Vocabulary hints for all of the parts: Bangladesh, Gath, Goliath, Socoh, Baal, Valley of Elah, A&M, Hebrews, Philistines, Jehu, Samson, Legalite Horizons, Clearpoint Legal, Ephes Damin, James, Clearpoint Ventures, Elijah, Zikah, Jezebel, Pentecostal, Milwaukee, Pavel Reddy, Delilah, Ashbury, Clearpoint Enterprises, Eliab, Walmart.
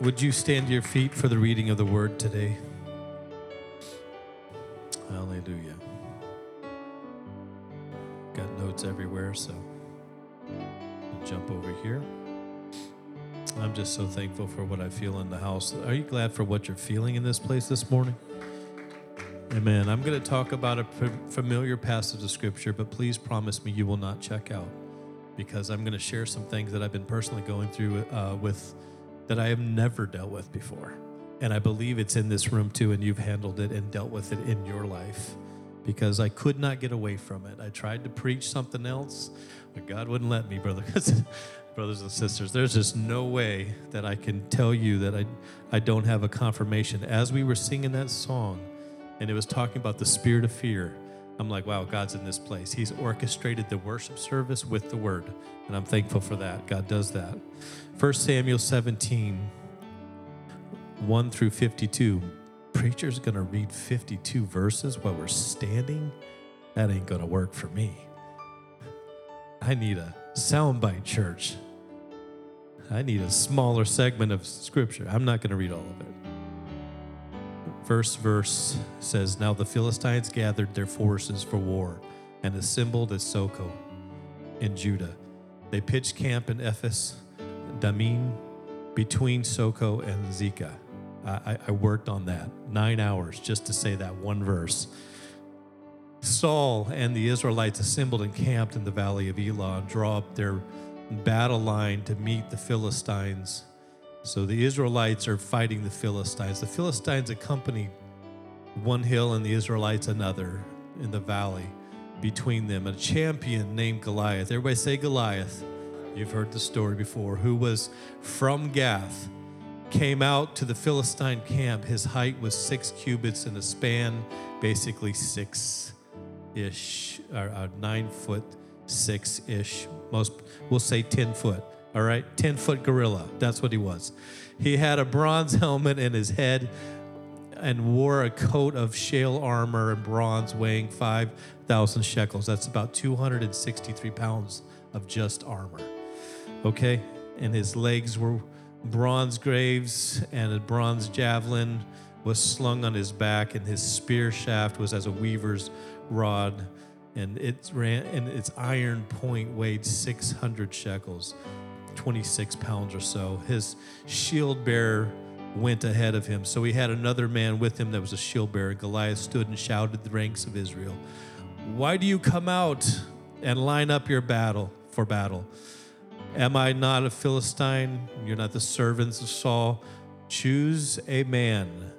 Would you stand to your feet for the reading of the word today? Hallelujah. Got notes everywhere, so I'll jump over here. I'm just so thankful for what I feel in the house. Are you glad for what you're feeling in this place this morning? Amen. I'm going to talk about a familiar passage of Scripture, but please promise me you will not check out, because I'm going to share some things that I've been personally going through with that I have never dealt with before. And I believe it's in this room too, and you've handled it and dealt with it in your life, because I could not get away from it. I tried to preach something else, but God wouldn't let me, brothers and sisters. There's just no way that I can tell you that I don't have a confirmation. As we were singing that song, and it was talking about the spirit of fear, I'm like, wow, God's in this place. He's orchestrated the worship service with the word, and I'm thankful for that. God does that. 1 Samuel 17, 1 through 52. Preacher's going to read 52 verses while we're standing? That ain't going to work for me. I need a soundbite church. I need a smaller segment of Scripture. I'm not going to read all of it. First verse says, "Now the Philistines gathered their forces for war and assembled at Socoh in Judah. They pitched camp in Ephes Damin between Socoh and Zikah." I worked on that 9 hours just to say that one verse. "Saul and the Israelites assembled and camped in the Valley of Elah and draw up their battle line to meet the Philistines." So the Israelites are fighting the Philistines. The Philistines accompanied one hill and the Israelites another in the valley between them. A champion named Goliath. Everybody say Goliath. You've heard the story before. Who was from Gath, came out to the Philistine camp. His height was 6 cubits and a span, basically 6-ish, or 9 foot, 6-ish. Most will say 10 foot. All right, 10-foot gorilla. That's what he was. He had a bronze helmet in his head and wore a coat of shale armor and bronze weighing 5,000 shekels. That's about 263 pounds of just armor, okay? And his legs were bronze graves, and a bronze javelin was slung on his back, and his spear shaft was as a weaver's rod, and its iron point weighed 600 shekels. 26 pounds or so. His shield bearer went ahead of him. So he had another man with him that was a shield bearer. Goliath stood and shouted the ranks of Israel, "Why do you come out and line up your battle for battle? Am I not a Philistine? You're not the servants of Saul. Choose a man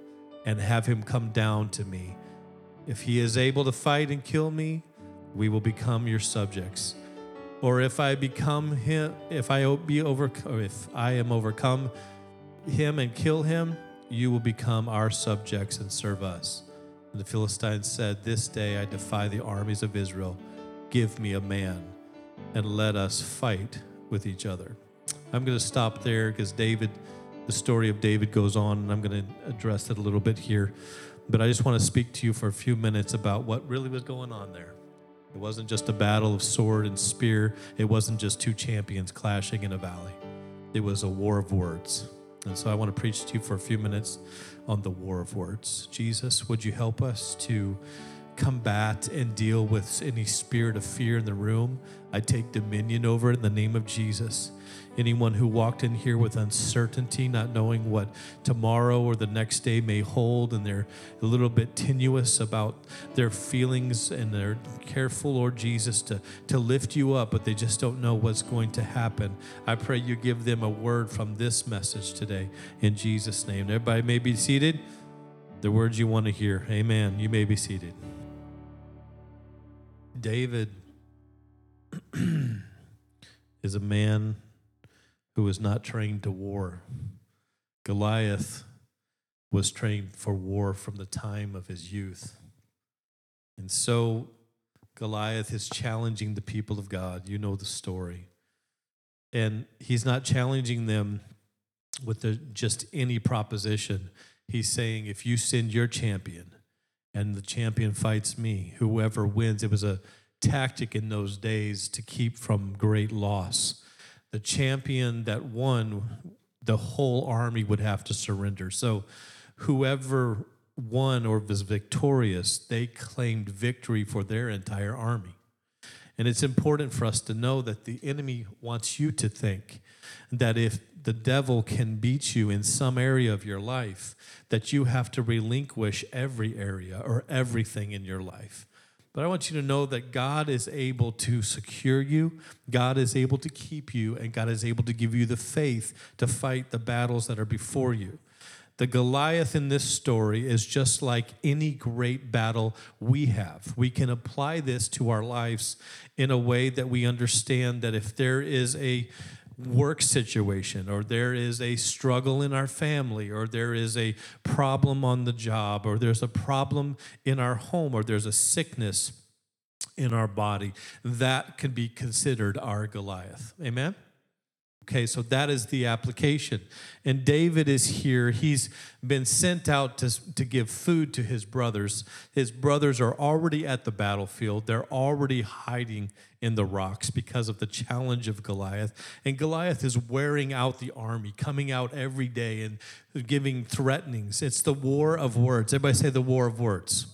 and have him come down to me. If he is able to fight and kill me, we will become your subjects. Or if I am overcome him and kill him, you will become our subjects and serve us." And the Philistines said, "This day I defy the armies of Israel. Give me a man, and let us fight with each other." I'm going to stop there because the story of David goes on, and I'm going to address it a little bit here. But I just want to speak to you for a few minutes about what really was going on there. It wasn't just a battle of sword and spear. It wasn't just two champions clashing in a valley. It was a war of words. And so I want to preach to you for a few minutes on the war of words. Jesus, would you help us to combat and deal with any spirit of fear in the room? I take dominion over it in the name of Jesus. Anyone who walked in here with uncertainty, not knowing what tomorrow or the next day may hold, and they're a little bit tenuous about their feelings, and they're careful, Lord Jesus, to lift you up, but they just don't know what's going to happen. I pray you give them a word from this message today in Jesus' name. Everybody may be seated. The words you want to hear. Amen. You may be seated. David is a man who was not trained to war. Goliath was trained for war from the time of his youth. And so Goliath is challenging the people of God. You know the story. And he's not challenging them with just any proposition. He's saying, if you send your champion and the champion fights me, whoever wins. It was a tactic in those days to keep from great loss. The champion that won, the whole army would have to surrender. So whoever won or was victorious, they claimed victory for their entire army. And it's important for us to know that the enemy wants you to think that if the devil can beat you in some area of your life, that you have to relinquish every area or everything in your life. But I want you to know that God is able to secure you, God is able to keep you, and God is able to give you the faith to fight the battles that are before you. The Goliath in this story is just like any great battle we have. We can apply this to our lives in a way that we understand that if there is a work situation, or there is a struggle in our family, or there is a problem on the job, or there's a problem in our home, or there's a sickness in our body, that can be considered our Goliath. Amen? Okay, so that is the application. And David is here. He's been sent out to give food to his brothers. His brothers are already at the battlefield. They're already hiding in the rocks because of the challenge of Goliath. And Goliath is wearing out the army, coming out every day and giving threatenings. It's the war of words. Everybody say the war of words.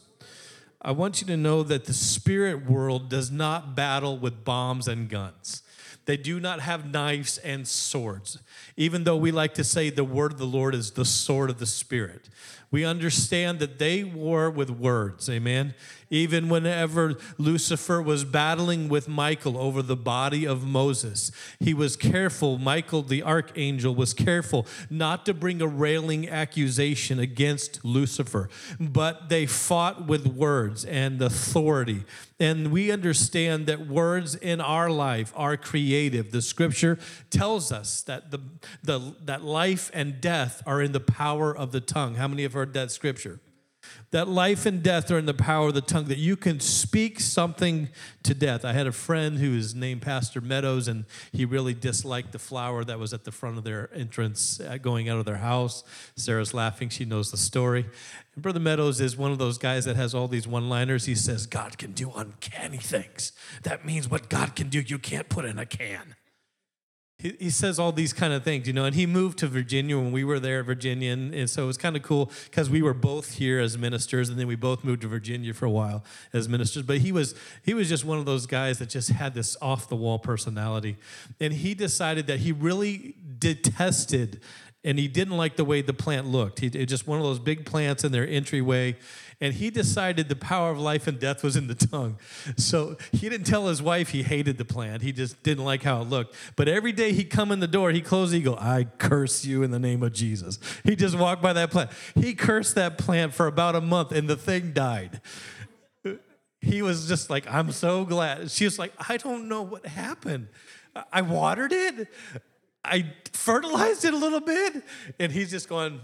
I want you to know that the spirit world does not battle with bombs and guns. They do not have knives and swords. Even though we like to say the word of the Lord is the sword of the Spirit, we understand that they war with words, amen? Even whenever Lucifer was battling with Michael over the body of Moses, he was careful, Michael the archangel was careful not to bring a railing accusation against Lucifer, but they fought with words and authority. And we understand that words in our life are creative. The scripture tells us that that life and death are in the power of the tongue. How many have heard that scripture? That life and death are in the power of the tongue, that you can speak something to death. I had a friend who is named Pastor Meadows, and he really disliked the flower that was at the front of their entrance going out of their house. Sarah's laughing. She knows the story. And Brother Meadows is one of those guys that has all these one-liners. He says, God can do uncanny things. That means what God can do, you can't put in a can. He says all these kind of things, you know, and he moved to Virginia when we were there at Virginia, and so it was kind of cool because we were both here as ministers, and then we both moved to Virginia for a while as ministers, but he was just one of those guys that just had this off-the-wall personality, and he decided that he really detested, and he didn't like the way the plant looked. It was just one of those big plants in their entryway, and he decided the power of life and death was in the tongue. So he didn't tell his wife he hated the plant. He just didn't like how it looked. But every day he'd come in the door, he'd close it, he'd go, I curse you in the name of Jesus. He just walked by that plant. He cursed that plant for about a month, and the thing died. He was just like, I'm so glad. She was like, I don't know what happened. I watered it. I fertilized it a little bit, and he's just going,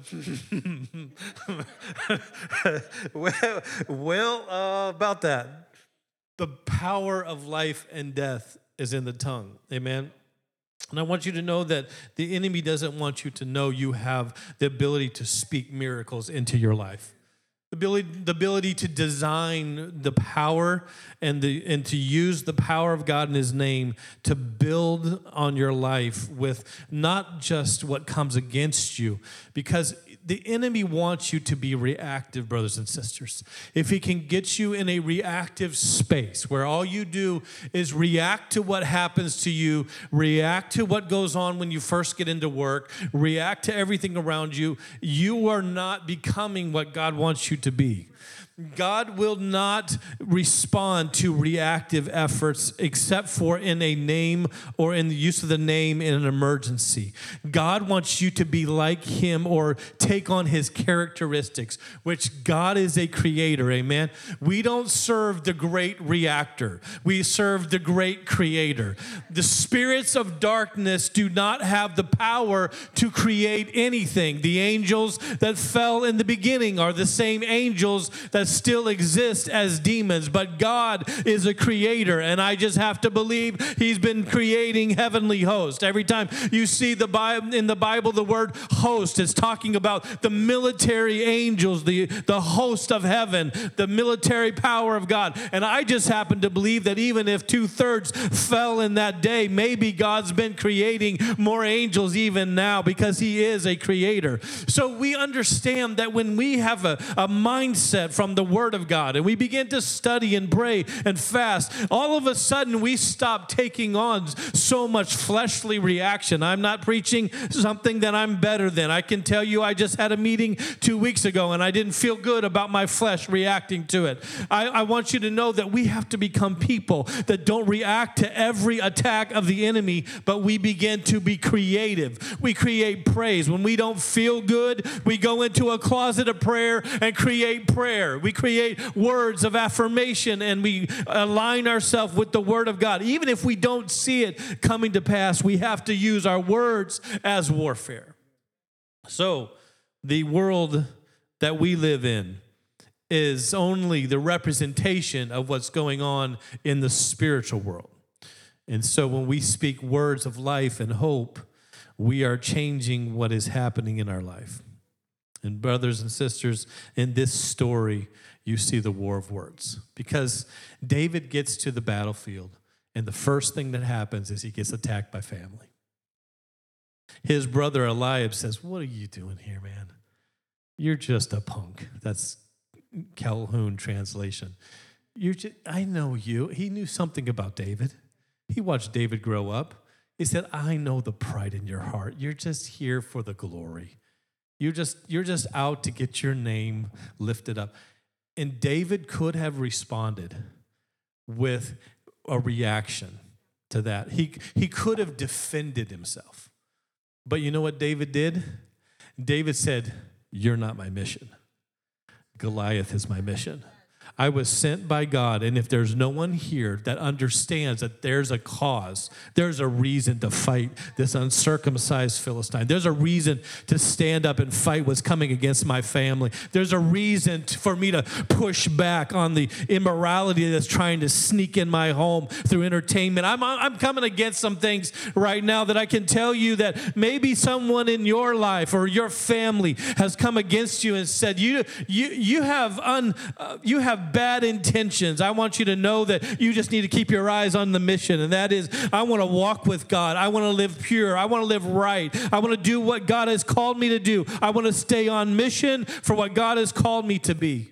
well, about that. The power of life and death is in the tongue, amen? And I want you to know that the enemy doesn't want you to know you have the ability to speak miracles into your life. The ability to design the power and to use the power of God in his name to build on your life with not just what comes against you, because the enemy wants you to be reactive, brothers and sisters. If he can get you in a reactive space where all you do is react to what happens to you, react to what goes on when you first get into work, react to everything around you, you are not becoming what God wants you to be. God will not respond to reactive efforts except for in a name or in the use of the name in an emergency. God wants you to be like him or take on his characteristics, which God is a creator, amen? We don't serve the great reactor. We serve the great creator. The spirits of darkness do not have the power to create anything. The angels that fell in the beginning are the same angels that that still exist as demons, but God is a creator, and I just have to believe he's been creating heavenly hosts. Every time you see the Bible, in the Bible, the word host is talking about the military angels, the host of heaven, the military power of God. And I just happen to believe that even if 2/3 fell in that day, maybe God's been creating more angels even now because he is a creator. So we understand that when we have a mindset from the Word of God and we begin to study and pray and fast, all of a sudden we stop taking on so much fleshly reaction. I'm not preaching something that I'm better than. I can tell you I just had a meeting 2 weeks ago and I didn't feel good about my flesh reacting to it. I want you to know that we have to become people that don't react to every attack of the enemy, but we begin to be creative. We create praise. When we don't feel good, we go into a closet of prayer and create prayer. We create words of affirmation and we align ourselves with the Word of God. Even if we don't see it coming to pass, we have to use our words as warfare. So the world that we live in is only the representation of what's going on in the spiritual world. And so when we speak words of life and hope, we are changing what is happening in our life. And brothers and sisters, in this story, you see the war of words. Because David gets to the battlefield, and the first thing that happens is he gets attacked by family. His brother Eliab says, "What are you doing here, man? You're just a punk." That's Calhoun translation. I know you. He knew something about David. He watched David grow up. He said, "I know the pride in your heart. You're just here for the glory. You're just out to get your name lifted up." And David could have responded with a reaction to that. He could have defended himself. But you know what David did? David said, "You're not my mission. Goliath is my mission. I was sent by God, and if there's no one here that understands that there's a cause, there's a reason to fight this uncircumcised Philistine. There's a reason to stand up and fight what's coming against my family. There's a reason for me to push back on the immorality that's trying to sneak in my home through entertainment. I'm coming against some things right now that I can tell you that maybe someone in your life or your family has come against you and said, you have bad intentions. I want you to know that you just need to keep your eyes on the mission, and that is, I want to walk with God. I want to live pure. I want to live right. I want to do what God has called me to do. I want to stay on mission for what God has called me to be.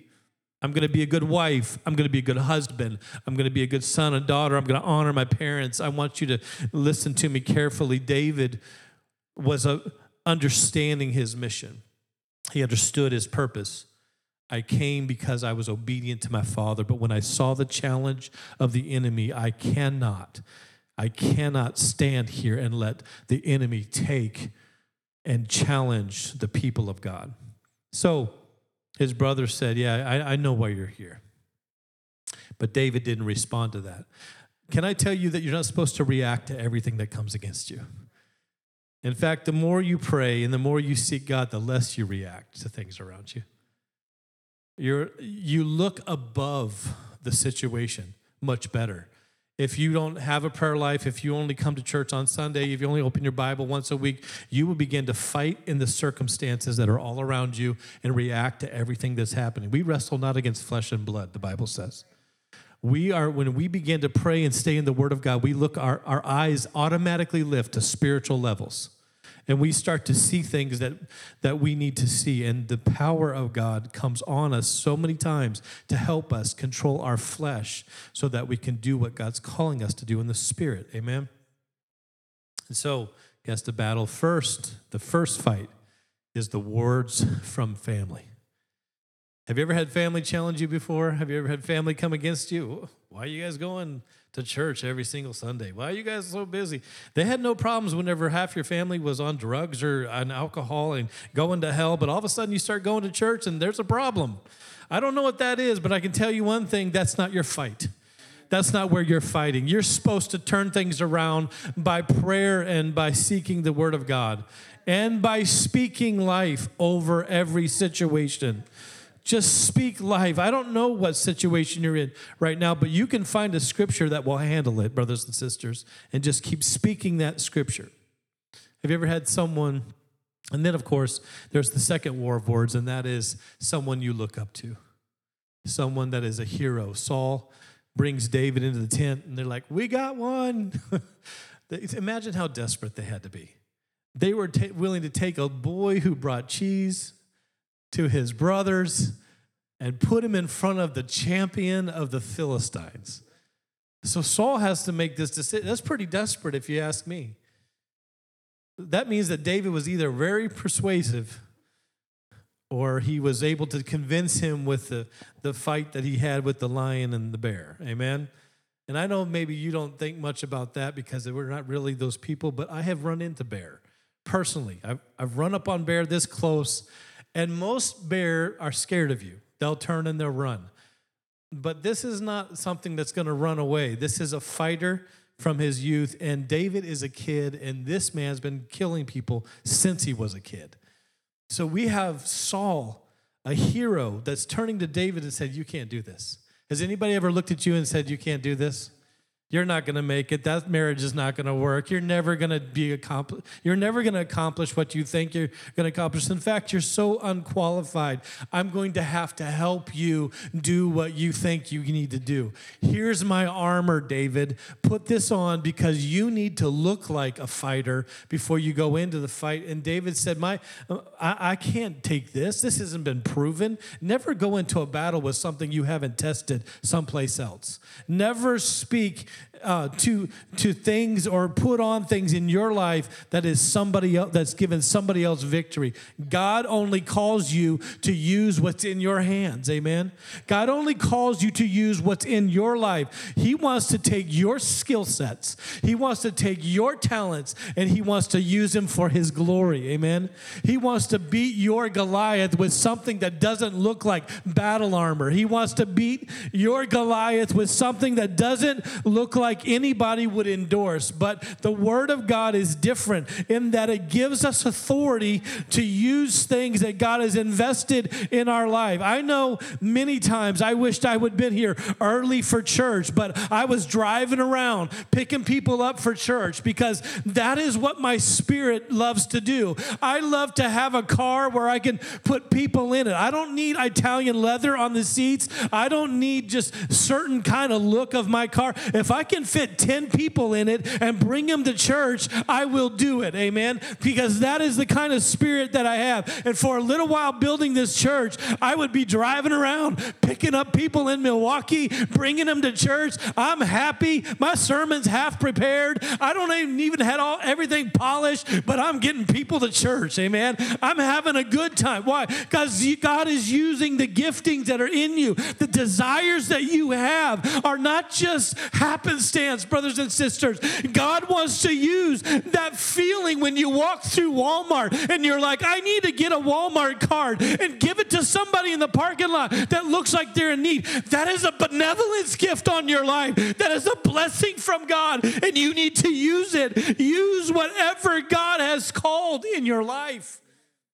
I'm going to be a good wife. I'm going to be a good husband. I'm going to be a good son and daughter. I'm going to honor my parents." I want you to listen to me carefully. David was understanding his mission. He understood his purpose. "I came because I was obedient to my father, but when I saw the challenge of the enemy, I cannot stand here and let the enemy take and challenge the people of God." So his brother said, "Yeah, I know why you're here." But David didn't respond to that. Can I tell you that you're not supposed to react to everything that comes against you? In fact, the more you pray and the more you seek God, the less you react to things around you. You look above the situation much better. If you don't have a prayer life, if you only come to church on Sunday, if you only open your Bible once a week, you will begin to fight in the circumstances that are all around you and react to everything that's happening. We wrestle not against flesh and blood, the Bible says. When we begin to pray and stay in the Word of God, we look, our eyes automatically lift to spiritual levels. And we start to see things that we need to see. And the power of God comes on us so many times to help us control our flesh so that we can do what God's calling us to do in the Spirit. Amen? And so he has to battle first. The first fight is the words from family. Have you ever had family challenge you before? Have you ever had family come against you? "Why are you guys going to church every single Sunday? Why are you guys so busy?" They had no problems whenever half your family was on drugs or on alcohol and going to hell, but all of a sudden you start going to church and there's a problem. I don't know what that is, but I can tell you one thing, that's not your fight. That's not where you're fighting. You're supposed to turn things around by prayer and by seeking the Word of God and by speaking life over every situation. Just speak life. I don't know what situation you're in right now, but you can find a scripture that will handle it, brothers and sisters, and just keep speaking that scripture. Have you ever had someone, and then, of course, there's the second war of words, and that is someone you look up to, someone that is a hero. Saul brings David into the tent, and they're like, we got one. Imagine how desperate they had to be. They were willing to take a boy who brought cheese to his brothers and put him in front of the champion of the Philistines. So Saul has to make this decision. That's pretty desperate if you ask me. That means that David was either very persuasive or he was able to convince him with the fight that he had with the lion and the bear. Amen? And I know maybe you don't think much about that because we're not really those people, but I have run into bear personally. I've run up on bear this close. And most bear are scared of you. They'll turn and they'll run. But this is not something that's going to run away. This is a fighter from his youth. And David is a kid, and this man's been killing people since he was a kid. So we have Saul, a hero, that's turning to David and said, you can't do this. Has anybody ever looked at you and said, you can't do this? You're not going to make it. That marriage is not going to work. You're never going to You're never going to accomplish what you think you're going to accomplish. In fact, you're so unqualified. I'm going to have to help you do what you think you need to do. Here's my armor, David. Put this on because you need to look like a fighter before you go into the fight. And David said, I can't take this. This hasn't been proven. Never go into a battle with something you haven't tested someplace else. Never speak to things or put on things in your life that is somebody else, that's given somebody else victory. God only calls you to use what's in your hands. Amen. God only calls you to use what's in your life. He wants to take your skill sets. He wants to take your talents and he wants to use them for his glory. Amen. He wants to beat your Goliath with something that doesn't look like battle armor. He wants to beat your Goliath with something that doesn't look like anybody would endorse, but the Word of God is different in that it gives us authority to use things that God has invested in our life. I know many times I wished I would have been here early for church, but I was driving around picking people up for church because that is what my spirit loves to do. I love to have a car where I can put people in it. I don't need Italian leather on the seats. I don't need just certain kind of look of my car. If I can fit 10 people in it and bring them to church, I will do it, amen, because that is the kind of spirit that I have. And for a little while building this church, I would be driving around, picking up people in Milwaukee, bringing them to church. I'm happy. My sermon's half prepared. I don't even had everything polished, but I'm getting people to church, amen. I'm having a good time. Why? Because God is using the giftings that are in you. The desires that you have are not just happenstance, brothers and sisters. God wants to use that feeling when you walk through Walmart and you're like, I need to get a Walmart card and give it to somebody in the parking lot that looks like they're in need. That is a benevolence gift on your life. That is a blessing from God, and you need to use it. Use whatever God has called in your life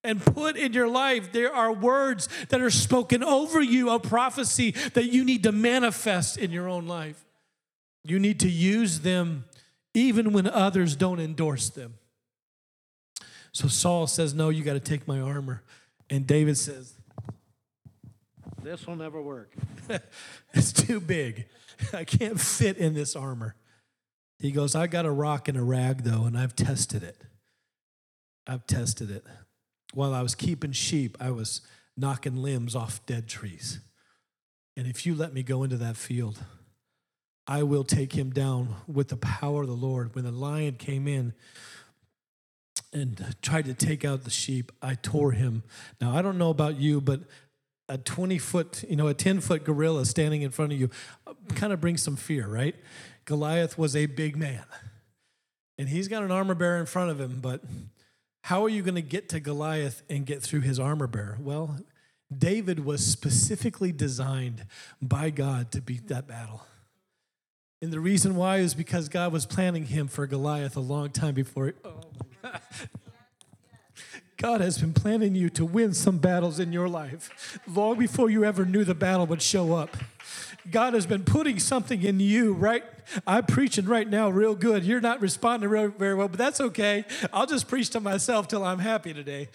and put in your life. There are words that are spoken over you, a prophecy that you need to manifest in your own life. You need to use them even when others don't endorse them. So Saul says, no, you got to take my armor. And David says, this will never work. It's too big. I can't fit in this armor. He goes, I got a rock and a rag, though, and I've tested it. I've tested it. While I was keeping sheep, I was knocking limbs off dead trees. And if you let me go into that field, I will take him down with the power of the Lord. When the lion came in and tried to take out the sheep, I tore him. Now, I don't know about you, but a 20-foot, a 10-foot gorilla standing in front of you kind of brings some fear, right? Goliath was a big man, and he's got an armor bearer in front of him, but how are you going to get to Goliath and get through his armor bearer? Well, David was specifically designed by God to beat that battle. And the reason why is because God was planning him for Goliath a long time before. God has been planning you to win some battles in your life long before you ever knew the battle would show up. God has been putting something in you, right? I'm preaching right now real good. You're not responding very well, but that's okay. I'll just preach to myself till I'm happy today.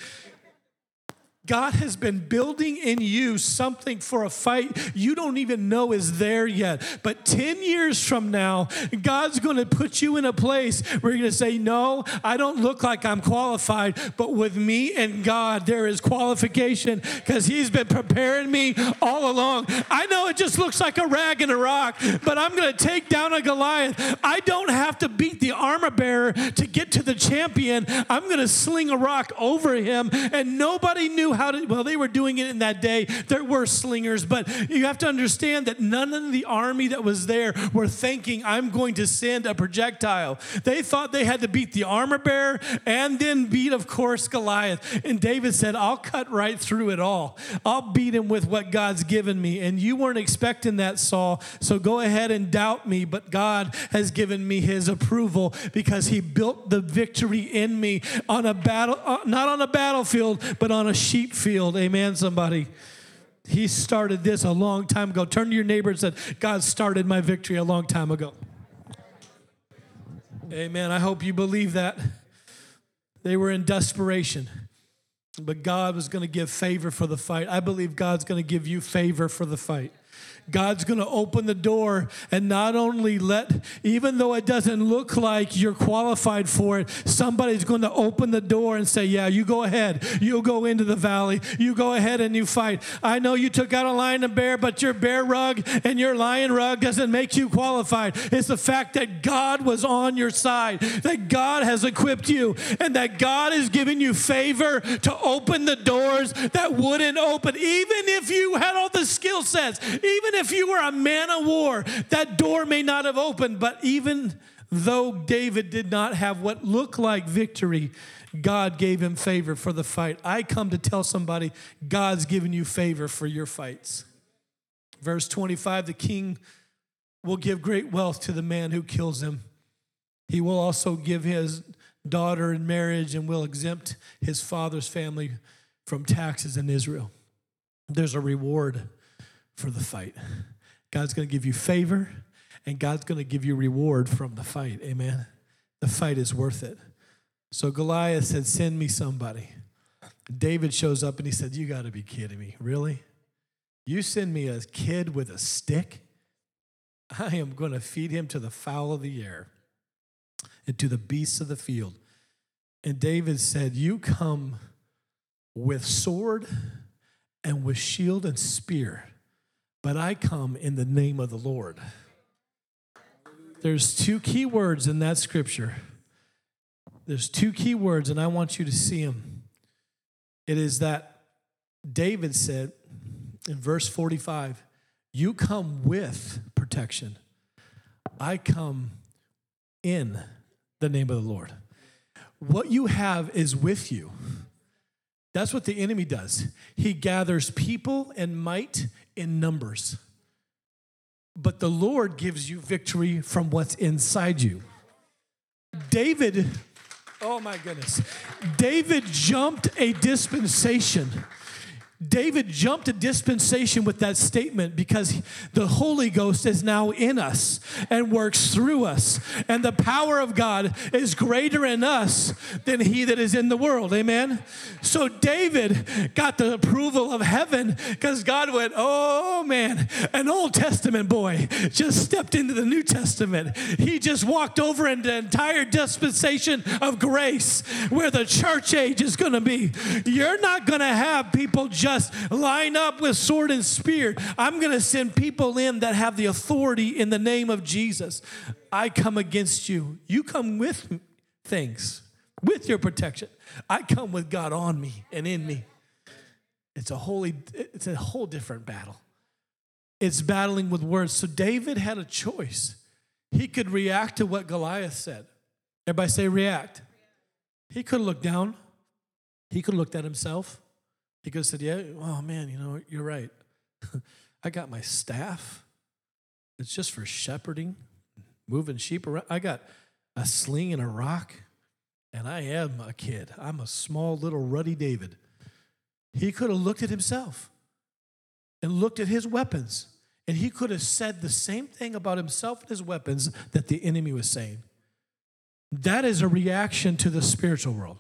God has been building in you something for a fight you don't even know is there yet. But 10 years from now, God's going to put you in a place where you're going to say, no, I don't look like I'm qualified, but with me and God, there is qualification because he's been preparing me all along. I know it just looks like a rag and a rock, but I'm going to take down a Goliath. I don't have to beat the armor bearer to get to the champion. I'm going to sling a rock over him, and nobody knew well, they were doing it in that day. There were slingers, but you have to understand that none of the army that was there were thinking, I'm going to send a projectile. They thought they had to beat the armor bearer and then beat, of course, Goliath. And David said, I'll cut right through it all. I'll beat him with what God's given me. And you weren't expecting that, Saul, so go ahead and doubt me, but God has given me his approval because he built the victory in me on a battle, not on a battlefield, but on a sheep field. Amen, somebody. He started this a long time ago. Turn to your neighbor and say, God started my victory a long time ago. Amen. I hope you believe that. They were in desperation, but God was going to give favor for the fight. I believe God's going to give you favor for the fight. God's going to open the door and not only even though it doesn't look like you're qualified for it, somebody's going to open the door and say, yeah, you go ahead. You'll go into the valley. You go ahead and you fight. I know you took out a lion and bear, but your bear rug and your lion rug doesn't make you qualified. It's the fact that God was on your side, that God has equipped you, and that God is giving you favor to open the doors that wouldn't open. Even if you had all the skill sets, even if you were a man of war, that door may not have opened. But even though David did not have what looked like victory, God gave him favor for the fight. I come to tell somebody, God's given you favor for your fights. Verse 25, the king will give great wealth to the man who kills him. He will also give his daughter in marriage and will exempt his father's family from taxes in Israel. There's a reward for the fight. God's going to give you favor, and God's going to give you reward from the fight. Amen. The fight is worth it. So Goliath said, send me somebody. David shows up and he said, you got to be kidding me. Really? You send me a kid with a stick? I am going to feed him to the fowl of the air and to the beasts of the field. And David said, you come with sword and with shield and spear, but I come in the name of the Lord. There's two key words in that scripture. There's two key words, and I want you to see them. It is that David said in verse 45, you come with protection. I come in the name of the Lord. What you have is with you. That's what the enemy does. He gathers people and might in numbers. But the Lord gives you victory from what's inside you. David, oh my goodness. David jumped a dispensation. David jumped a dispensation with that statement because the Holy Ghost is now in us and works through us. And the power of God is greater in us than he that is in the world. Amen? So David got the approval of heaven because God went, oh man, an Old Testament boy just stepped into the New Testament. He just walked over into the entire dispensation of grace where the church age is going to be. You're not going to have people just line up with sword and spear. I'm going to send people in that have the authority in the name of Jesus. I come against you. You come with things, with your protection. I come with God on me and in me. It's a whole different battle. It's battling with words. So David had a choice. He could react to what Goliath said. Everybody say react. He could have looked down. He could have looked at himself. He could have said, yeah, oh man, you're right. I got my staff. It's just for shepherding, moving sheep around. I got a sling and a rock. And I am a kid. I'm a small little ruddy David. He could have looked at himself and looked at his weapons. And he could have said the same thing about himself and his weapons that the enemy was saying. That is a reaction to the spiritual world.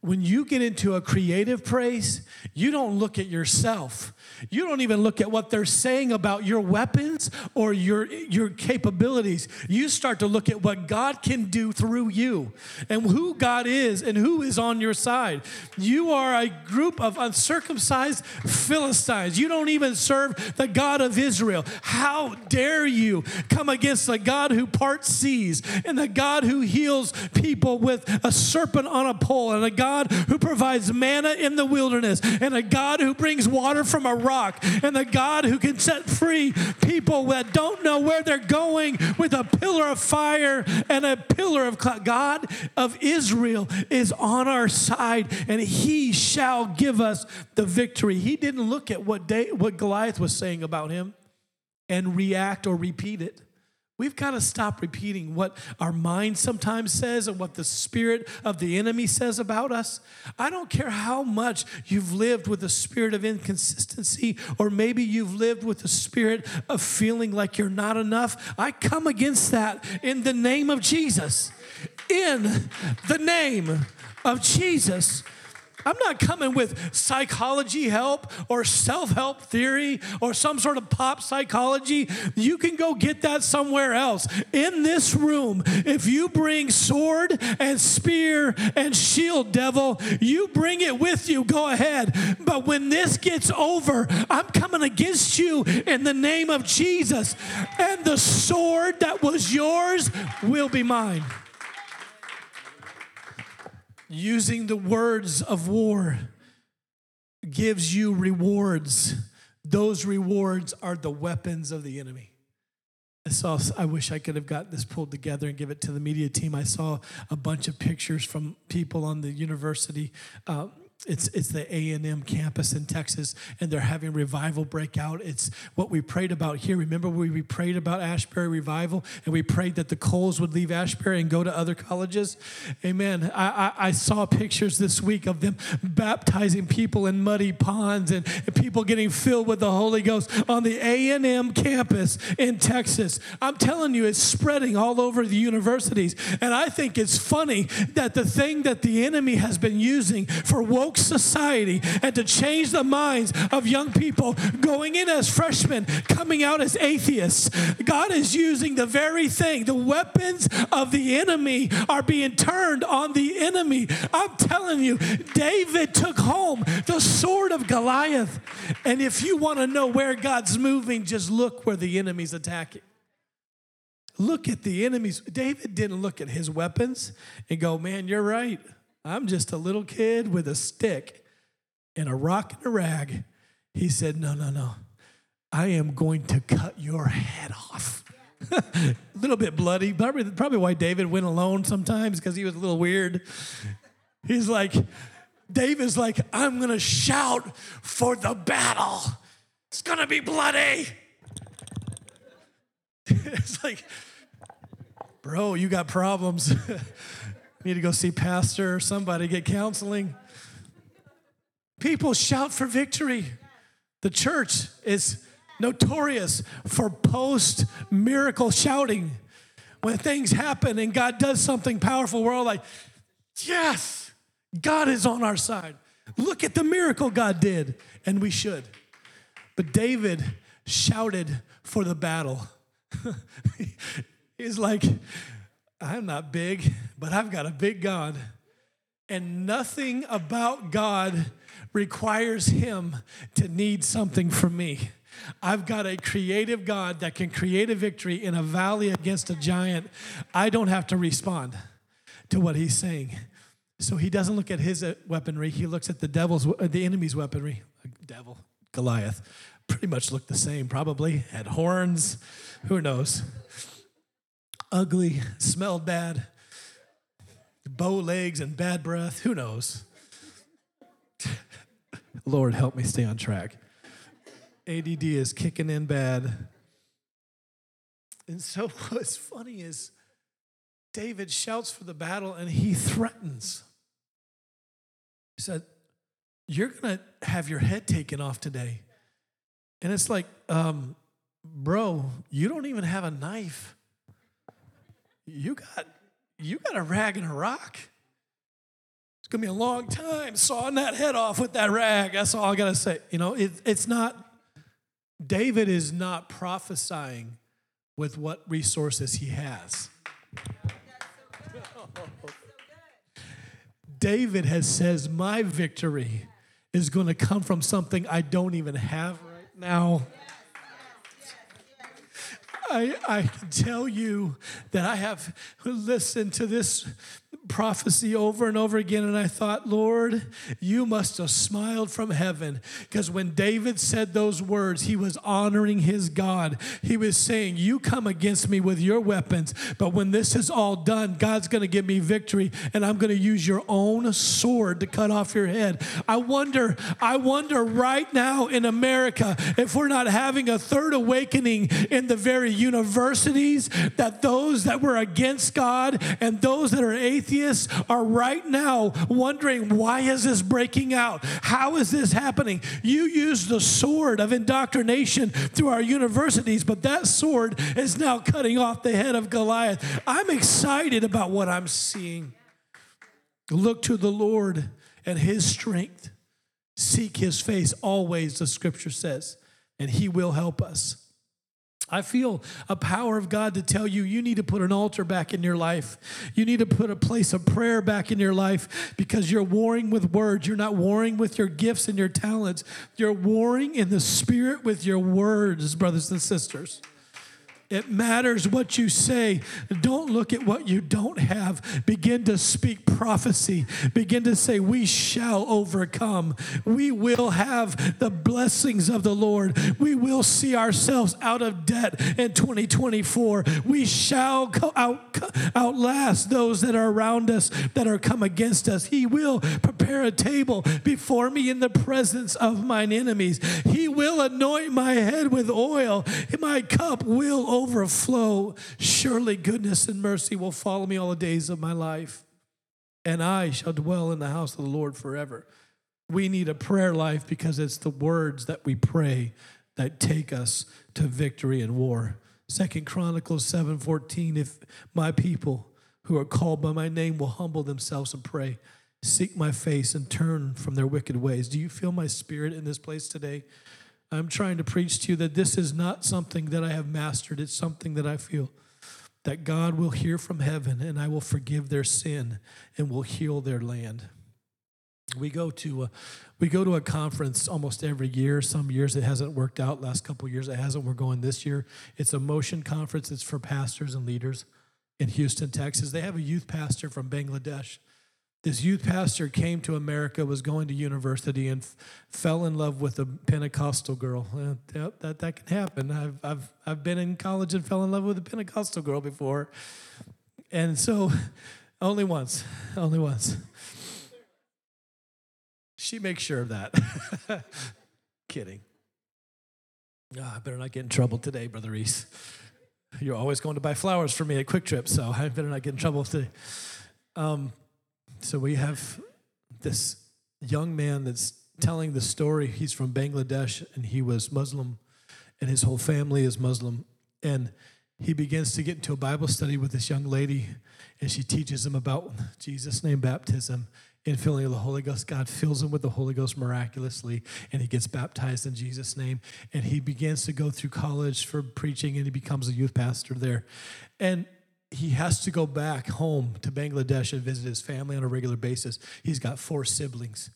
When you get into a creative praise, you don't look at yourself. You don't even look at what they're saying about your weapons or your capabilities. You start to look at what God can do through you and who God is and who is on your side. You are a group of uncircumcised Philistines. You don't even serve the God of Israel. How dare you come against the God who parts seas and the God who heals people with a serpent on a pole and a God who provides manna in the wilderness, and a God who brings water from a rock, and a God who can set free people that don't know where they're going with a pillar of fire and a pillar of cloud. God of Israel is on our side, and he shall give us the victory. He didn't look at what Goliath was saying about him and react or repeat it. We've got to stop repeating what our mind sometimes says and what the spirit of the enemy says about us. I don't care how much you've lived with a spirit of inconsistency, or maybe you've lived with a spirit of feeling like you're not enough. I come against that in the name of Jesus. In the name of Jesus. I'm not coming with psychology help or self-help theory or some sort of pop psychology. You can go get that somewhere else. In this room, if you bring sword and spear and shield, devil, you bring it with you. Go ahead. But when this gets over, I'm coming against you in the name of Jesus. And the sword that was yours will be mine. Using the words of war gives you rewards. Those rewards are the weapons of the enemy. I wish I could have got this pulled together and give it to the media team. I saw a bunch of pictures from people on the university. It's the A&M campus in Texas, and they're having revival breakout. It's what we prayed about here. Remember we prayed about Ashbury revival, and we prayed that the Coles would leave Ashbury and go to other colleges? Amen. I saw pictures this week of them baptizing people in muddy ponds and people getting filled with the Holy Ghost on the A&M campus in Texas. I'm telling you, it's spreading all over the universities, and I think it's funny that the thing that the enemy has been using for woke society and to change the minds of young people going in as freshmen, coming out as atheists. God is using the very thing. The weapons of the enemy are being turned on the enemy. I'm telling you, David took home the sword of Goliath. And if you want to know where God's moving, just look where the enemy's attacking. Look at the enemies. David didn't look at his weapons and go, man, you're right. I'm just a little kid with a stick and a rock and a rag. He said, no. I am going to cut your head off. A little bit bloody. Probably why David went alone sometimes, because he was a little weird. David's like, I'm going to shout for the battle. It's going to be bloody. It's like, bro, you got problems. Need to go see pastor or somebody, get counseling. People shout for victory. The church is notorious for post-miracle shouting. When things happen and God does something powerful, we're all like, yes, God is on our side. Look at the miracle God did, and we should. But David shouted for the battle. He's like, I'm not big, but I've got a big God. And nothing about God requires him to need something from me. I've got a creative God that can create a victory in a valley against a giant. I don't have to respond to what he's saying. So he doesn't look at his weaponry. He looks at the enemy's weaponry. Devil, Goliath, pretty much looked the same probably. Had horns, who knows. Ugly, smelled bad, bow legs and bad breath, who knows? Lord, help me stay on track. ADD is kicking in bad. And so what's funny is David shouts for the battle and he threatens. He said, you're going to have your head taken off today. And it's like, bro, you don't even have a knife. You got a rag and a rock. It's going to be a long time sawing that head off with that rag. That's all I got to say. You know, it's not, David is not prophesying with what resources he has. David has says, my victory is going to come from something I don't even have right now. I can tell you that I have listened to this prophecy over and over again, and I thought, Lord, you must have smiled from heaven, because when David said those words, he was honoring his God. He was saying, you come against me with your weapons, but when this is all done, God's going to give me victory, and I'm going to use your own sword to cut off your head. I wonder right now in America if we're not having a third awakening in the very universities that those that were against God and those that are atheists are right now wondering, why is this breaking out? How is this happening? You use the sword of indoctrination through our universities, but that sword is now cutting off the head of Goliath. I'm excited about what I'm seeing. Look to the Lord and his strength. Seek his face always, the scripture says, and he will help us. I feel a power of God to tell you, you need to put an altar back in your life. You need to put a place of prayer back in your life, because you're warring with words. You're not warring with your gifts and your talents. You're warring in the spirit with your words, brothers and sisters. It matters what you say. Don't look at what you don't have. Begin to speak prophecy. Begin to say, we shall overcome. We will have the blessings of the Lord. We will see ourselves out of debt in 2024. We shall outlast those that are around us, that are come against us. He will prepare a table before me in the presence of mine enemies. He will anoint my head with oil. My cup will overflow. Surely goodness and mercy will follow me all the days of my life, and I shall dwell in the house of the Lord forever. We need a prayer life, because it's the words that we pray that take us to victory in war. 2 Chronicles 7:14, if my people who are called by my name will humble themselves and pray, seek my face and turn from their wicked ways. Do you feel my spirit in this place today? I'm trying to preach to you that this is not something that I have mastered. It's something that I feel that God will hear from heaven, and I will forgive their sin and will heal their land. We go to a conference almost every year. Some years it hasn't worked out. Last couple of years it hasn't. We're going this year. It's a motion conference. It's for pastors and leaders in Houston, Texas. They have a youth pastor from Bangladesh. This youth pastor came to America, was going to university, and fell in love with a Pentecostal girl. That can happen. I've been in college and fell in love with a Pentecostal girl before, and so only once. She makes sure of that. Kidding. Oh, I better not get in trouble today, Brother Reese. You're always going to buy flowers for me at Quick Trip, so I better not get in trouble today. So we have this young man that's telling the story. He's from Bangladesh, and he was Muslim, and his whole family is Muslim. And he begins to get into a Bible study with this young lady, and she teaches him about Jesus' name baptism and filling of the Holy Ghost. God fills him with the Holy Ghost miraculously, and he gets baptized in Jesus' name. And he begins to go through college for preaching, and he becomes a youth pastor there. And he has to go back home to Bangladesh and visit his family on a regular basis. He's got 4 siblings.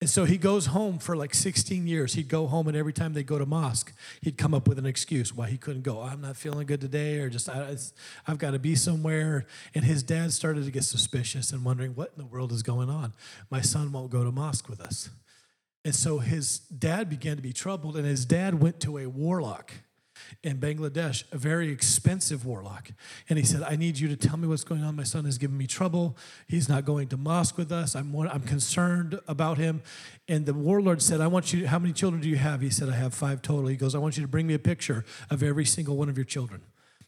And so he goes home for like 16 years. He'd go home, and every time they'd go to mosque, he'd come up with an excuse why he couldn't go. I'm not feeling good today, or just I've got to be somewhere. And his dad started to get suspicious and wondering, what in the world is going on? My son won't go to mosque with us. And so his dad began to be troubled, and his dad went to a warlock in Bangladesh, a very expensive warlock. And he said, I need you to tell me what's going on. My son is giving me trouble. He's not going to mosque with us. I'm concerned about him. And the warlord said, I want you to, how many children do you have? He said, I have 5 total. He goes, I want you to bring me a picture of every single one of your children.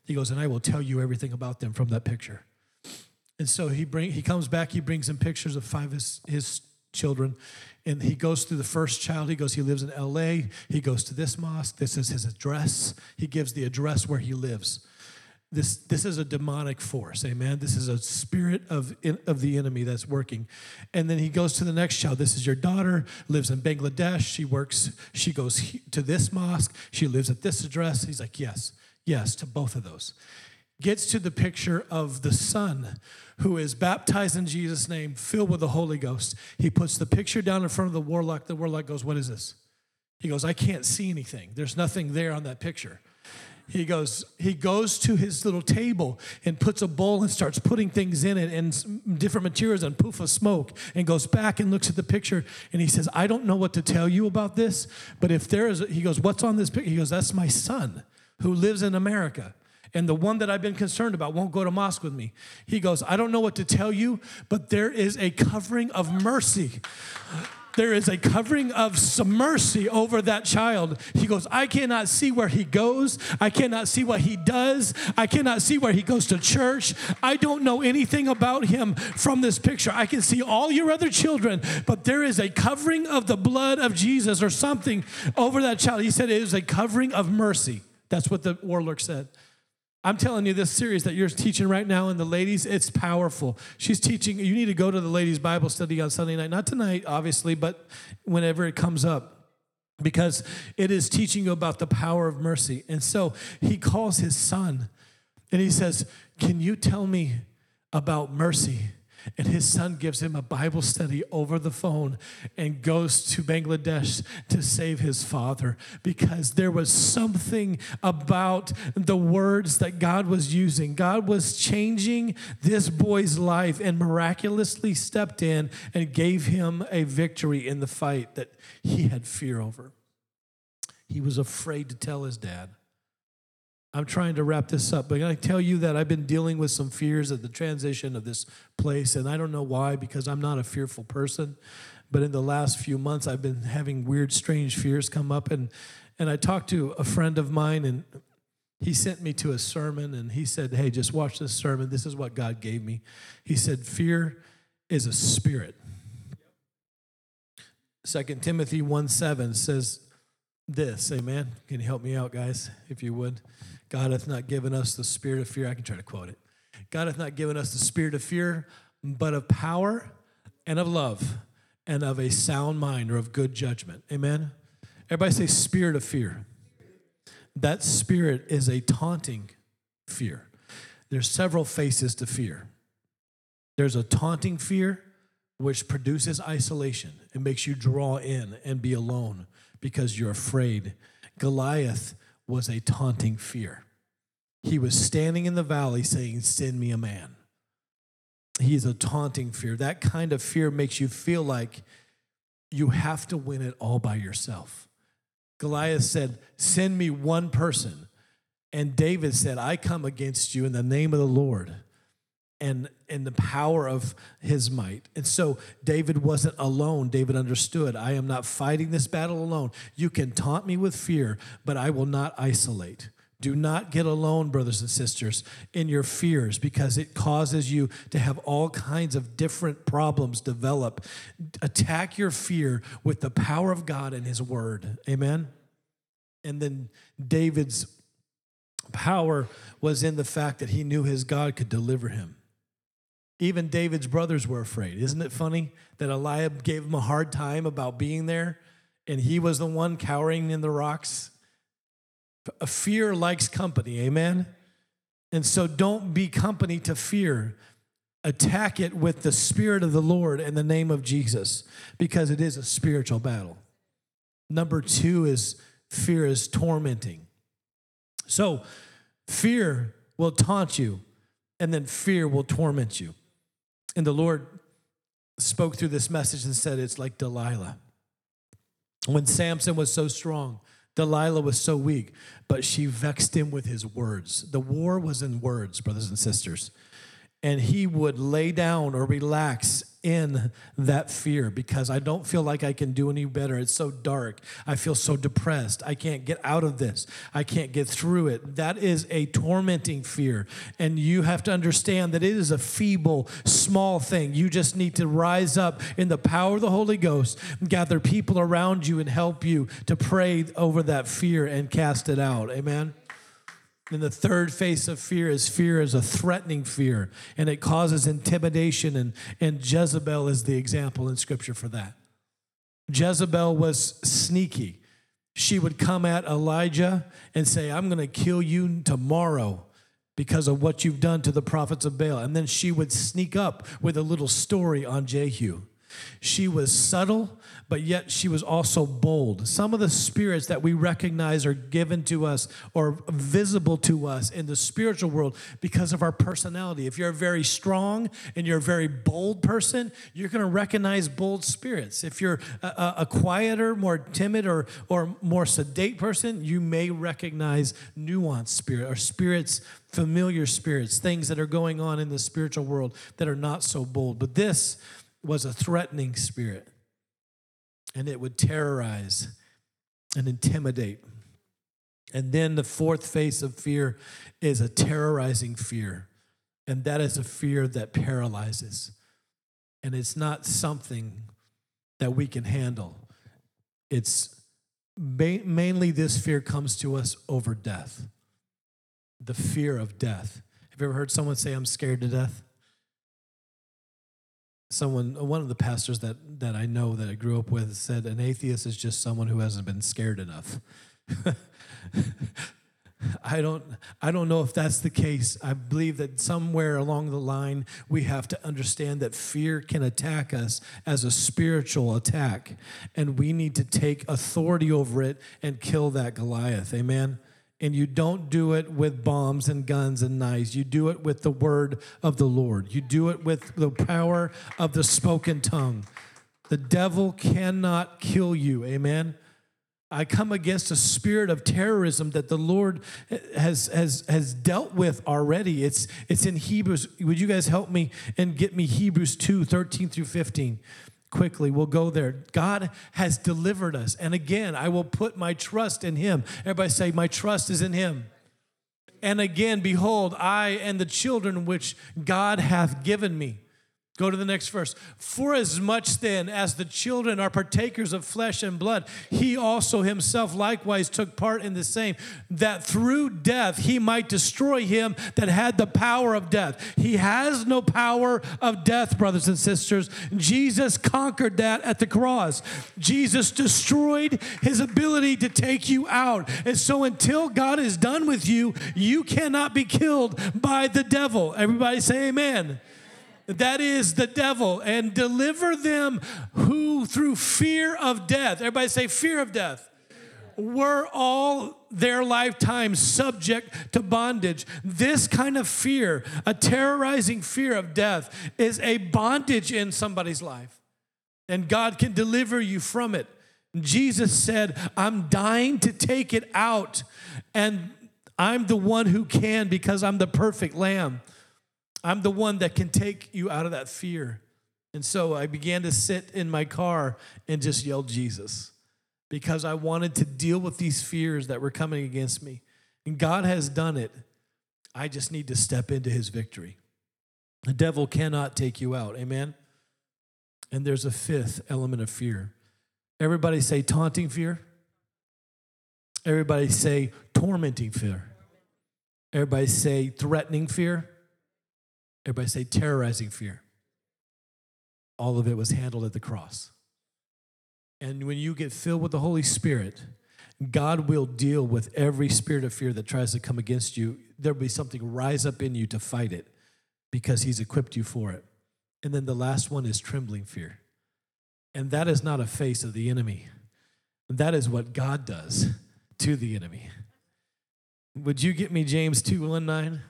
He goes, and I will tell you everything about them from that picture. And so he comes back, he brings in pictures of five of his children, and he goes through the first child. He lives in LA. He goes to this mosque. This is his address. He gives the address where he lives. This is a demonic force, amen? This is a spirit of the enemy that's working. And then he goes to the next child. This is your daughter, lives in Bangladesh. She goes to this mosque. She lives at this address. He's like, yes to both of those. Gets to the picture of the son who is baptized in Jesus' name, filled with the Holy Ghost. He puts the picture down in front of the warlock. The warlock goes, what is this? He goes, I can't see anything. There's nothing there on that picture. He goes to his little table and puts a bowl and starts putting things in it and different materials and poof of smoke, and goes back and looks at the picture, and he says, I don't know what to tell you about this, but if there is, he goes, what's on this picture? He goes, that's my son who lives in America, and the one that I've been concerned about won't go to mosque with me. He goes, I don't know what to tell you, but there is a covering of mercy. There is a covering of some mercy over that child. He goes, I cannot see where he goes. I cannot see what he does. I cannot see where he goes to church. I don't know anything about him from this picture. I can see all your other children, but there is a covering of the blood of Jesus or something over that child. He said it is a covering of mercy. That's what the warlock said. I'm telling you, this series that you're teaching right now, and the ladies, it's powerful. She's teaching. You need to go to the ladies' Bible study on Sunday night. Not tonight, obviously, but whenever it comes up, because it is teaching you about the power of mercy. And so he calls his son, and he says, can you tell me about mercy? And his son gives him a Bible study over the phone and goes to Bangladesh to save his father, because there was something about the words that God was using. God was changing this boy's life and miraculously stepped in and gave him a victory in the fight that he had fear over. He was afraid to tell his dad. I'm trying to wrap this up, but I tell you that I've been dealing with some fears at the transition of this place, and I don't know why, because I'm not a fearful person, but in the last few months, I've been having weird, strange fears come up, and I talked to a friend of mine, and he sent me to a sermon, and he said, hey, just watch this sermon. This is what God gave me. He said, fear is a spirit. 2 Timothy 1:7 says this, amen. Can you help me out, guys, if you would? God hath not given us the spirit of fear. I can try to quote it. God hath not given us the spirit of fear, but of power and of love and of a sound mind or of good judgment. Amen? Everybody say spirit of fear. That spirit is a taunting fear. There's several faces to fear. There's a taunting fear, which produces isolation. It makes you draw in and be alone because you're afraid. Goliath was a taunting fear. He was standing in the valley saying, send me a man. He is a taunting fear. That kind of fear makes you feel like you have to win it all by yourself. Goliath said, send me one person. And David said, I come against you in the name of the Lord and in the power of his might. And so David wasn't alone. David understood, I am not fighting this battle alone. You can taunt me with fear, but I will not isolate. Do not get alone, brothers and sisters, in your fears, because it causes you to have all kinds of different problems develop. Attack your fear with the power of God and his word. Amen? And then David's power was in the fact that he knew his God could deliver him. Even David's brothers were afraid. Isn't it funny that Eliab gave him a hard time about being there, and he was the one cowering in the rocks? A fear likes company, amen? And so don't be company to fear. Attack it with the Spirit of the Lord and the name of Jesus, because it is a spiritual battle. Number 2 is fear is tormenting. So fear will taunt you, and then fear will torment you. And the Lord spoke through this message and said, it's like Delilah. When Samson was so strong, Delilah was so weak, but she vexed him with his words. The war was in words, brothers and sisters. and he would lay down or relax in that fear because I don't feel like I can do any better. It's so dark. I feel so depressed. I can't get out of this. I can't get through it. That is a tormenting fear. And you have to understand that it is a feeble, small thing. You just need to rise up in the power of the Holy Ghost, gather people around you and help you to pray over that fear and cast it out. Amen. And the third face of fear is a threatening fear, and it causes intimidation, and Jezebel is the example in Scripture for that. Jezebel was sneaky. She would come at Elijah and say, I'm going to kill you tomorrow because of what you've done to the prophets of Baal. And then she would sneak up with a little story on Jehu. She was subtle, but yet she was also bold. Some of the spirits that we recognize are given to us or visible to us in the spiritual world because of our personality. If you're very strong and you're a very bold person, you're going to recognize bold spirits. If you're a quieter, more timid, or more sedate person, you may recognize nuanced spirit or spirits, familiar spirits, things that are going on in the spiritual world that are not so bold. But this was a threatening spirit, and it would terrorize and intimidate. And then the fourth face of fear is a terrorizing fear, and that is a fear that paralyzes. And it's not something that we can handle. It's mainly this fear comes to us over death, the fear of death. Have you ever heard someone say, I'm scared to death? One of the pastors that I know that I grew up with said, an atheist is just someone who hasn't been scared enough. I don't know if that's the case. I believe that somewhere along the line, we have to understand that fear can attack us as a spiritual attack, and we need to take authority over it and kill that Goliath. Amen. And you don't do it with bombs and guns and knives. You do it with the word of the Lord. You do it with the power of the spoken tongue. The devil cannot kill you. Amen. I come against a spirit of terrorism that the Lord has dealt with already. It's in Hebrews. Would you guys help me and get me Hebrews 2:13 through 15? Quickly, we'll go there. God has delivered us. And again, I will put my trust in him. Everybody say, my trust is in him. And again, behold, I and the children which God hath given me. Go to the next verse. For as much then as the children are partakers of flesh and blood, he also himself likewise took part in the same, that through death he might destroy him that had the power of death. He has no power of death, brothers and sisters. Jesus conquered that at the cross. Jesus destroyed his ability to take you out. And so until God is done with you, you cannot be killed by the devil. Everybody say amen. That is the devil, and deliver them who through fear of death, everybody say fear of death, were all their lifetime subject to bondage. This kind of fear, a terrorizing fear of death, is a bondage in somebody's life, and God can deliver you from it. Jesus said, I'm dying to take it out, and I'm the one who can because I'm the perfect lamb. I'm the one that can take you out of that fear. And so I began to sit in my car and just yell Jesus because I wanted to deal with these fears that were coming against me. And God has done it. I just need to step into his victory. The devil cannot take you out. Amen. And there's a fifth element of fear. Everybody say taunting fear. Everybody say tormenting fear. Everybody say threatening fear. Everybody say terrorizing fear. All of it was handled at the cross. And when you get filled with the Holy Spirit, God will deal with every spirit of fear that tries to come against you. There'll be something rise up in you to fight it because he's equipped you for it. And then the last one is trembling fear. And that is not a face of the enemy. That is what God does to the enemy. Would you get me James 2:19?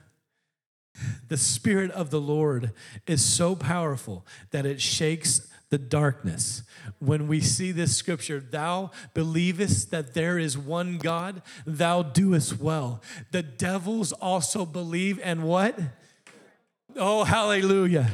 The Spirit of the Lord is so powerful that it shakes the darkness. When we see this scripture, thou believest that there is one God, thou doest well. The devils also believe and what? Oh, hallelujah.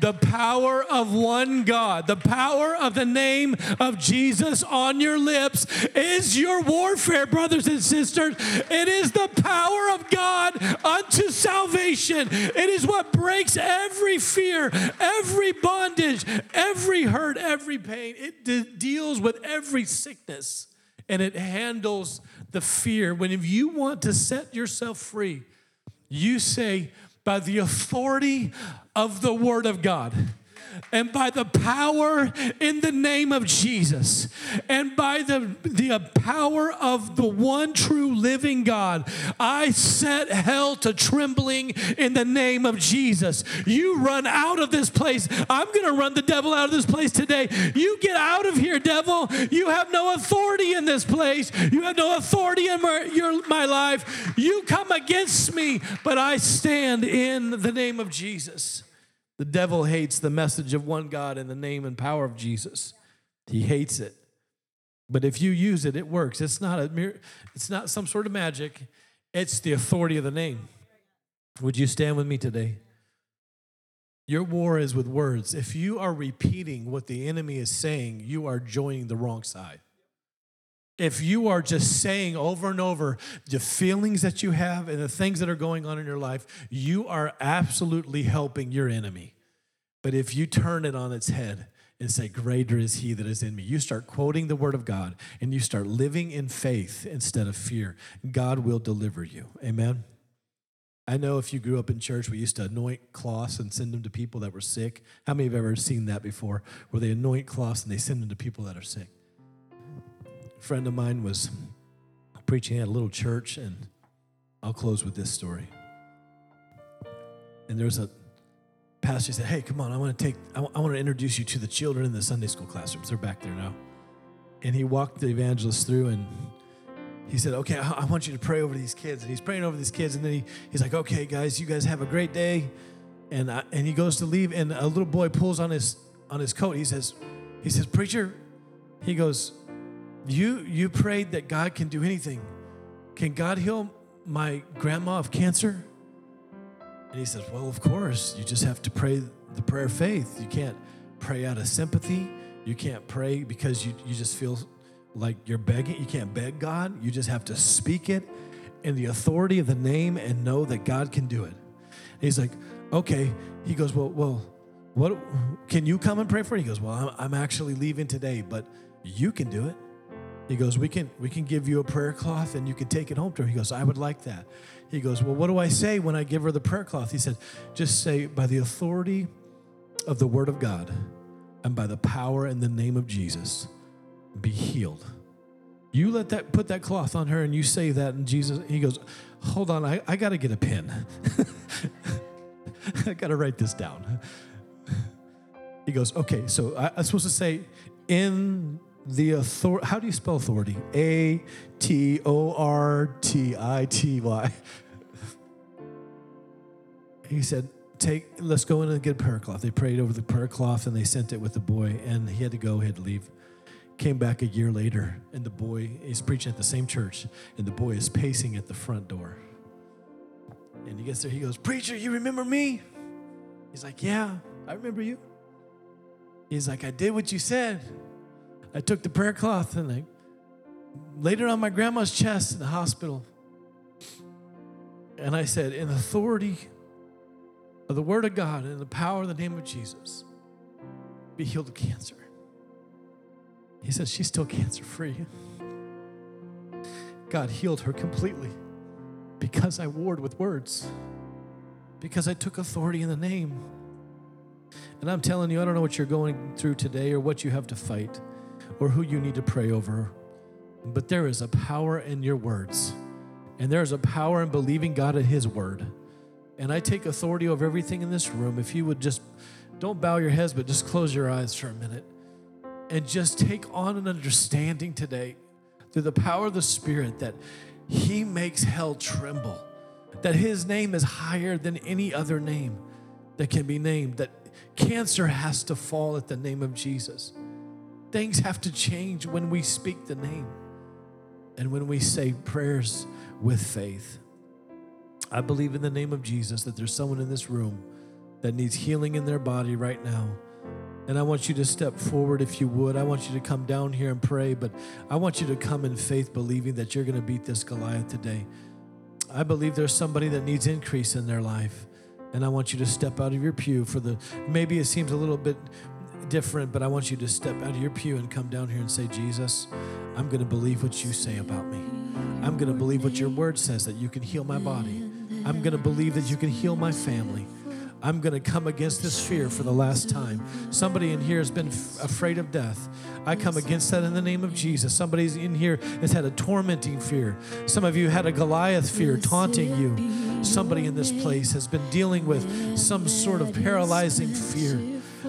The power of one God, the power of the name of Jesus on your lips is your warfare, brothers and sisters. It is the power of God unto salvation. It is what breaks every fear, every bondage, every hurt, every pain. It deals with every sickness, and it handles the fear. When if you want to set yourself free, you say, by the authority of the Word of God, and by the power in the name of Jesus, and by the power of the one true living God, I set hell to trembling in the name of Jesus. You run out of this place. I'm going to run the devil out of this place today. You get out of here, devil. You have no authority in this place. You have no authority in my life. You come against me, but I stand in the name of Jesus. The devil hates the message of one God in the name and power of Jesus. He hates it. But if you use it, it works. It's not some sort of magic. It's the authority of the name. Would you stand with me today? Your war is with words. If you are repeating what the enemy is saying, you are joining the wrong side. If you are just saying over and over the feelings that you have and the things that are going on in your life, you are absolutely helping your enemy. But if you turn it on its head and say, greater is he that is in me, you start quoting the Word of God and you start living in faith instead of fear, God will deliver you. Amen? I know if you grew up in church, we used to anoint cloths and send them to people that were sick. How many have ever seen that before, where they anoint cloths and they send them to people that are sick? A friend of mine was preaching at a little church, and I'll close with this story. And there was a pastor who said, hey, come on, I want to introduce you to the children in the Sunday school classrooms. They're back there now. And he walked the evangelist through, and he said, okay, I want you to pray over these kids. And he's praying over these kids, and then he's like, okay, guys, you guys have a great day. And he goes to leave, and a little boy pulls on his coat. He says, preacher, he goes, You prayed that God can do anything. Can God heal my grandma of cancer? And he says, well, of course. You just have to pray the prayer of faith. You can't pray out of sympathy. You can't pray because you just feel like you're begging. You can't beg God. You just have to speak it in the authority of the name and know that God can do it. And he's like, okay. He goes, well, what? Can you come and pray for it? He goes, well, I'm actually leaving today, but you can do it. He goes, we can give you a prayer cloth and you can take it home to her. He goes, I would like that. He goes, well, what do I say when I give her the prayer cloth? He said, just say, by the authority of the Word of God and by the power in the name of Jesus, be healed. You put that cloth on her and you say that in Jesus. He goes, hold on, I got to get a pen. I got to write this down. He goes, okay, so I'm supposed to say in the authority. How do you spell authority? A-T-O-R-T-I-T-Y. He said, let's go in and get a prayer cloth. They prayed over the prayer cloth, and they sent it with the boy, and he had to go, he had to leave. Came back a year later, and the boy is preaching at the same church, and the boy is pacing at the front door. And he gets there, he goes, preacher, you remember me? He's like, yeah, I remember you. He's like, I did what you said. I took the prayer cloth and I laid it on my grandma's chest in the hospital. And I said, in authority of the Word of God and in the power of the name of Jesus, be healed of cancer. He said, she's still cancer-free. God healed her completely because I warred with words, because I took authority in the name. And I'm telling you, I don't know what you're going through today or what you have to fight, or who you need to pray over. But there is a power in your words. And there is a power in believing God at His Word. And I take authority over everything in this room. If you would just, don't bow your heads, but just close your eyes for a minute. And just take on an understanding today through the power of the Spirit that He makes hell tremble. That His name is higher than any other name that can be named. That cancer has to fall at the name of Jesus. Things have to change when we speak the name and when we say prayers with faith. I believe in the name of Jesus that there's someone in this room that needs healing in their body right now. And I want you to step forward if you would. I want you to come down here and pray, but I want you to come in faith believing that you're going to beat this Goliath today. I believe there's somebody that needs increase in their life, and I want you to step out of your pew for the, maybe it seems a little bit different, but I want you to step out of your pew and come down here and say, Jesus, I'm going to believe what you say about me. I'm going to believe what your word says, that you can heal my body. I'm going to believe that you can heal my family. I'm going to come against this fear for the last time. Somebody in here has been afraid of death. I come against that in the name of Jesus. Somebody's in here has had a tormenting fear. Some of you had a Goliath fear taunting you. Somebody in this place has been dealing with some sort of paralyzing fear.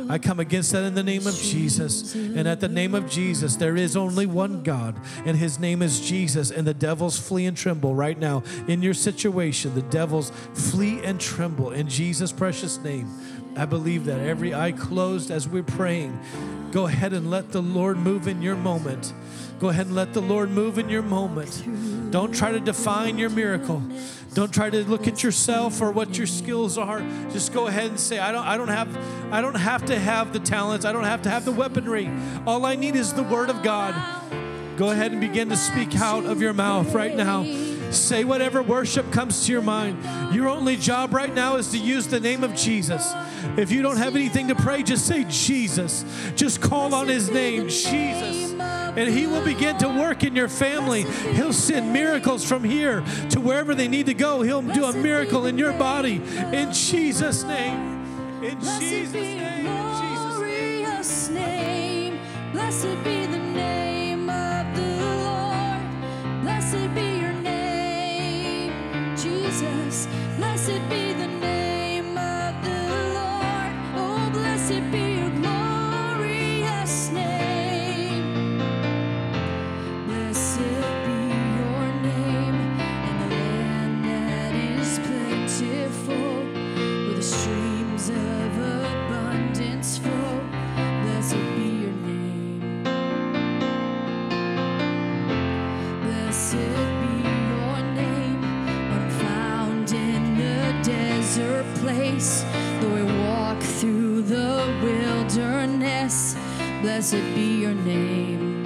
I come against that in the name of Jesus. And at the name of Jesus, there is only one God, and his name is Jesus, and the devils flee and tremble right now. In your situation, the devils flee and tremble in Jesus' precious name. I believe that every eye closed as we're praying. Go ahead and let the Lord move in your moment. Go ahead and let the Lord move in your moment. Don't try to define your miracle. Don't try to look at yourself or what your skills are. Just go ahead and say, I don't have to have the talents. I don't have to have the weaponry. All I need is the word of God. Go ahead and begin to speak out of your mouth right now. Say whatever worship comes to your mind. Your only job right now is to use the name of Jesus. If you don't have anything to pray, just say Jesus. Just call on his name, Jesus. And he will begin to work in your family. He'll send miracles from here to wherever they need to go. He'll do a miracle in your body. In Jesus' name. In Jesus' name. In Jesus' name. Blessed be the name of the Lord. Blessed be your name, Jesus. Blessed be the name of the Lord. Oh, blessed be. Though I walk through the wilderness, blessed be your name.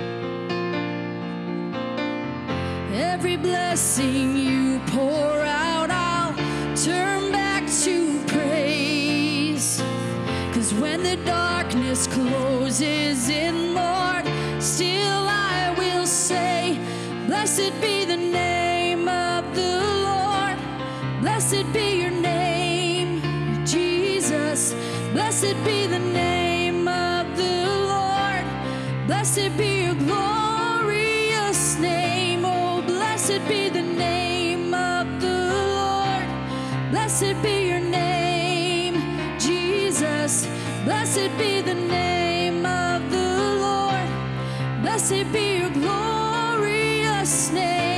Every blessing you pour out, I'll turn back to praise. 'Cause when the darkness closes in, Lord, still I will say, blessed be the name of the Lord. Blessed be your name. Blessed be the name of the Lord. Blessed be your glorious name. Oh, blessed be the name of the Lord. Blessed be your name, Jesus. Blessed be the name of the Lord. Blessed be your glorious name.